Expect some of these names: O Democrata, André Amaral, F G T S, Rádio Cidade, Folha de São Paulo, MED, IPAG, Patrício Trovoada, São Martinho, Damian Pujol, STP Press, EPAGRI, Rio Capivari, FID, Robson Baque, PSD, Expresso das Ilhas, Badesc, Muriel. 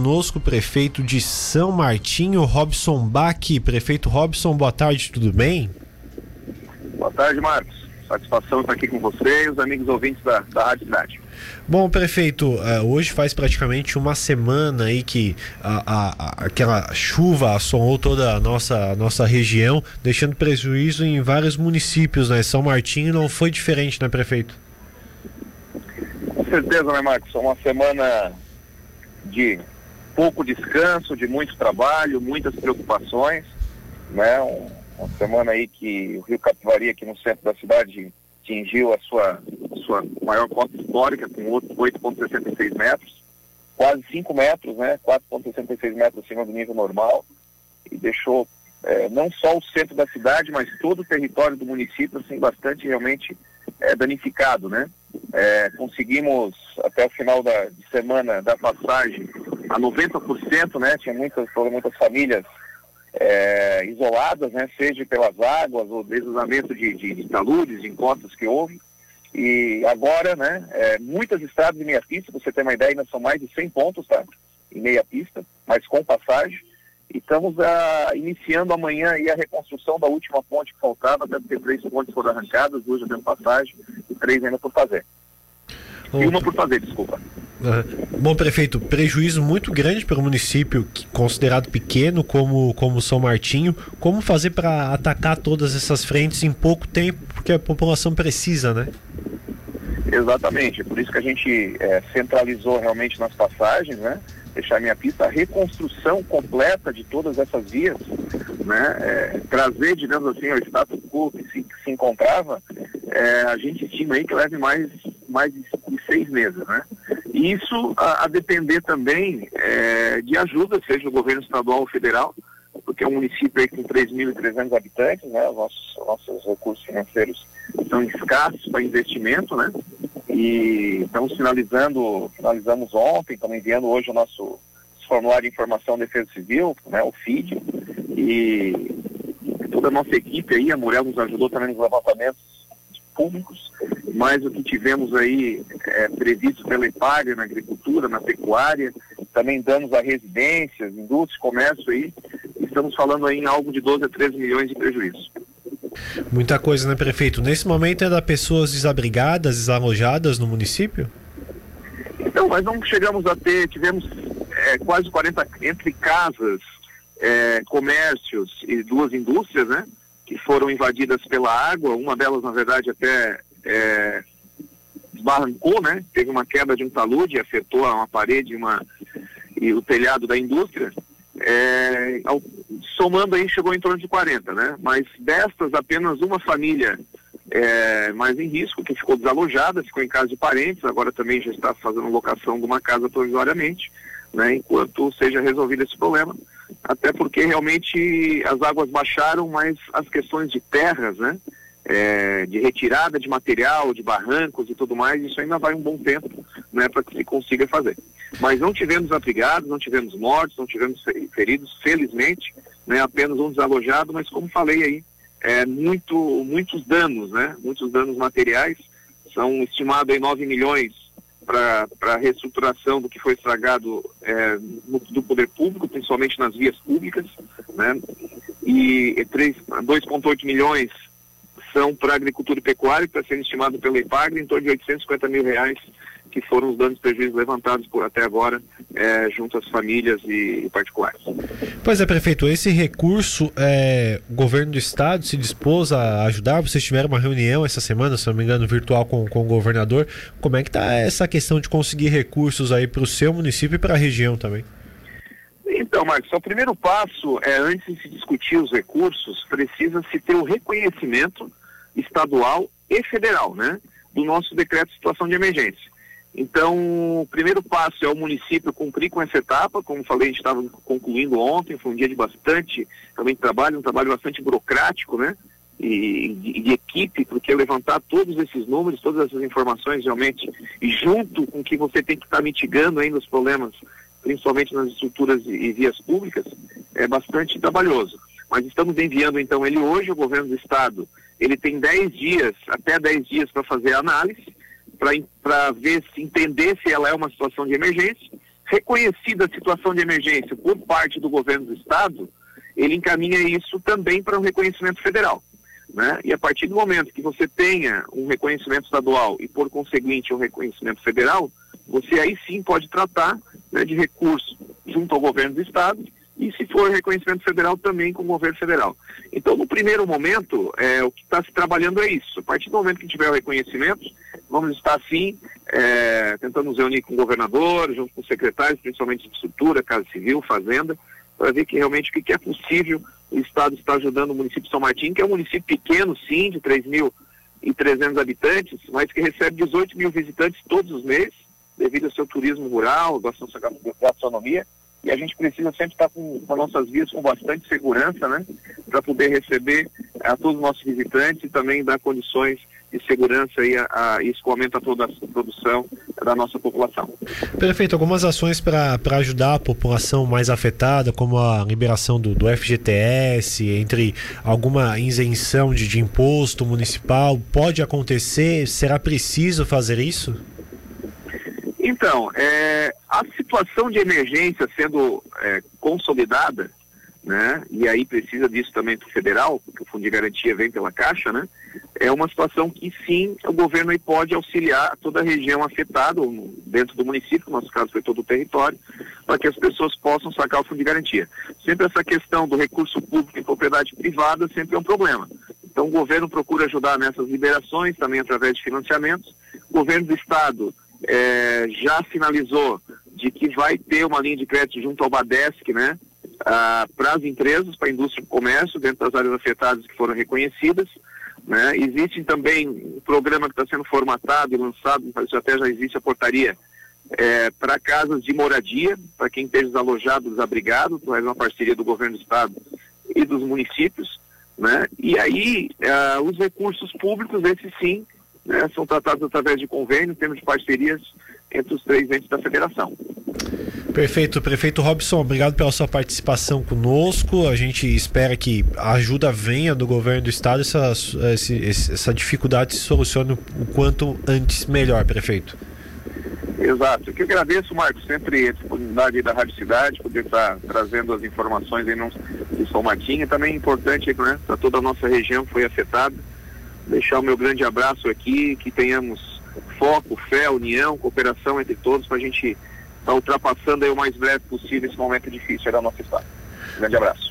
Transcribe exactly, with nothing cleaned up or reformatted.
conosco o prefeito de São Martinho, Robson Baque. Prefeito Robson, boa tarde, tudo bem? Boa tarde, Marcos. Satisfação estar aqui com você e os amigos ouvintes da, da Rádio Cidade. Bom, prefeito, hoje faz praticamente uma semana aí que a, a, aquela chuva assolou toda a nossa, a nossa região, deixando prejuízo em vários municípios, né? São Martinho não foi diferente, né, prefeito? Com certeza, né, Marcos? Uma semana de pouco descanso, de muito trabalho, muitas preocupações, né? Uma semana aí que o Rio Capivari, aqui no centro da cidade, atingiu a sua, sua maior cota histórica, com oito vírgula sessenta e seis metros, quase cinco metros, né? quatro vírgula sessenta e seis metros acima do nível normal, e deixou é, não só o centro da cidade, mas todo o território do município, assim, bastante realmente é, danificado, né? É, conseguimos, até o final da de semana, da passagem a noventa por cento, né? Tinha muitas, muitas famílias É, isoladas, né, seja pelas águas ou deslizamento de, de, de taludes, de encostas que houve. E agora, né, é, muitas estradas de meia pista, pra você ter uma ideia, ainda são mais de cem pontos, tá, em meia pista, mas com passagem. E estamos a, iniciando amanhã aí a reconstrução da última ponte que faltava, até porque três pontes foram arrancadas, duas já tendo passagem e três ainda por fazer. E uma por fazer, desculpa. Uhum. Bom, prefeito, prejuízo muito grande para o município considerado pequeno como, como São Martinho. Como fazer para atacar todas essas frentes em pouco tempo, porque a população precisa, né? Exatamente, por isso que a gente é, centralizou realmente nas passagens, né? Deixar minha pista, a reconstrução completa de todas essas vias, né? É, trazer, digamos assim, o status quo que se, que se encontrava, é, a gente estima aí que leve mais, mais de seis meses, né? E isso a, a depender também é, de ajuda, seja o governo estadual ou federal, porque é um município aí com três mil e trezentos habitantes, né? Os nossos, nossos recursos financeiros são escassos para investimento, né? E estamos finalizando, finalizamos ontem, estamos enviando hoje o nosso formulário de informação de defesa civil, né? O F I D, e toda a nossa equipe aí, a Muriel nos ajudou também nos levantamentos públicos, mas o que tivemos aí é, previsto pela EPAGRI na agricultura, na pecuária, também danos a residências, indústria, comércio aí, estamos falando aí em algo de doze a treze milhões de prejuízo. Muita coisa, né, prefeito? Nesse momento é da pessoas desabrigadas, desalojadas no município? Então, nós não chegamos a ter, tivemos é, quase quarenta, entre casas, é, comércios e duas indústrias, né, que foram invadidas pela água. Uma delas, na verdade, até é, desbarrancou, né? Teve uma queda de um talude, afetou uma parede uma, e o telhado da indústria. É, ao, somando aí, chegou em torno de quarenta, né? Mas destas, apenas uma família é, mais em risco, que ficou desalojada, ficou em casa de parentes, agora também já está fazendo locação de uma casa provisoriamente, né? Enquanto seja resolvido esse problema. Até porque realmente as águas baixaram, mas as questões de terras, né? É, de retirada de material, de barrancos e tudo mais, isso ainda vai um bom tempo, né, para que se consiga fazer. Mas não tivemos abrigados, não tivemos mortos, não tivemos feridos, felizmente, né, apenas um desalojado, mas como falei aí, é, muito, muitos danos, né, muitos danos materiais, são estimados em nove milhões para a reestruturação do que foi estragado é, no, do poder público, principalmente nas vias públicas, né, e dois vírgula oito milhões são para agricultura e pecuária, que está sendo estimado pela IPAG em torno de oitocentos e cinquenta mil reais, que foram os danos e prejuízos levantados por até agora é, junto às famílias e, e particulares. Pois é, prefeito, esse recurso, é, o governo do estado se dispôs a ajudar? Vocês tiveram uma reunião essa semana, se não me engano, virtual com, com o governador. Como é que está essa questão de conseguir recursos aí para o seu município e para a região também? Então, Marcos, o primeiro passo é, antes de se discutir os recursos, precisa-se ter o reconhecimento estadual e federal, né, do nosso decreto de situação de emergência. Então, o primeiro passo é o município cumprir com essa etapa. Como falei, a gente estava concluindo ontem, foi um dia de bastante, também trabalho, um trabalho bastante burocrático, né, e de, de equipe, porque levantar todos esses números, todas essas informações realmente, e junto com que você tem que estar tá mitigando ainda os problemas, principalmente nas estruturas e vias públicas, é bastante trabalhoso. Mas estamos enviando, então, ele hoje, o governo do estado, ele tem dez dias, até dez dias para fazer a análise, para ver, se entender se ela é uma situação de emergência. reconhecida a situação de emergência por parte do governo do estado, ele encaminha isso também para um reconhecimento federal, né? E a partir do momento que você tenha um reconhecimento estadual e, por conseguinte, um reconhecimento federal, você aí sim pode tratar, né, de recurso junto ao governo do estado e, se for reconhecimento federal, também com o governo federal. Então, no primeiro momento, é, o que está se trabalhando é isso. A partir do momento que tiver o reconhecimento, vamos estar, sim, é, tentando nos reunir com o governador, junto com os secretários, principalmente de infraestrutura, Casa Civil, Fazenda, para ver que realmente o que, que é possível o Estado está ajudando o município de São Martinho, que é um município pequeno, sim, de três mil e trezentos habitantes, mas que recebe dezoito mil visitantes todos os meses, devido ao seu turismo rural, gastronomia, e a gente precisa sempre estar com, com as nossas vias com bastante segurança, né, para poder receber a todos os nossos visitantes e também dar condições de segurança e, a, a, e isso aumenta toda a produção da nossa população. Prefeito, algumas ações para ajudar a população mais afetada, como a liberação do, do F G T S, entre alguma isenção de, de imposto municipal, pode acontecer? Será preciso fazer isso? Então, é, a situação de emergência sendo é, consolidada, né, e aí precisa disso também do federal, porque o Fundo de Garantia vem pela Caixa, né, é uma situação que sim, o governo aí pode auxiliar toda a região afetada, dentro do município, no nosso caso foi todo o território, para que as pessoas possam sacar o Fundo de Garantia. Sempre essa questão do recurso público e propriedade privada sempre é um problema. Então o governo procura ajudar nessas liberações, também através de financiamentos. O governo do estado É, já sinalizou de que vai ter uma linha de crédito junto ao Badesc, né, ah, para as empresas, para a indústria e comércio, dentro das áreas afetadas que foram reconhecidas, né. Existe também um programa que está sendo formatado e lançado, até já existe a portaria é, para casas de moradia, para quem esteja desalojado, desabrigado, é uma parceria do governo do estado e dos municípios, né. E aí ah, os recursos públicos, esses sim, né, são tratados através de convênio, temos parcerias entre os três entes da federação. Perfeito, prefeito Robson, obrigado pela sua participação conosco. A gente espera que a ajuda venha do governo do estado, essa, essa, essa dificuldade se solucione o quanto antes melhor, prefeito. Exato, que eu agradeço, Marcos, sempre a disponibilidade da Rádio Cidade, poder estar trazendo as informações aí no, no São Martinho, e também é importante, né, para toda a nossa região que foi afetada. Deixar o meu grande abraço aqui, que tenhamos foco, fé, união, cooperação entre todos, para a gente estar ultrapassando aí o mais breve possível esse momento difícil da nossa história. Grande abraço.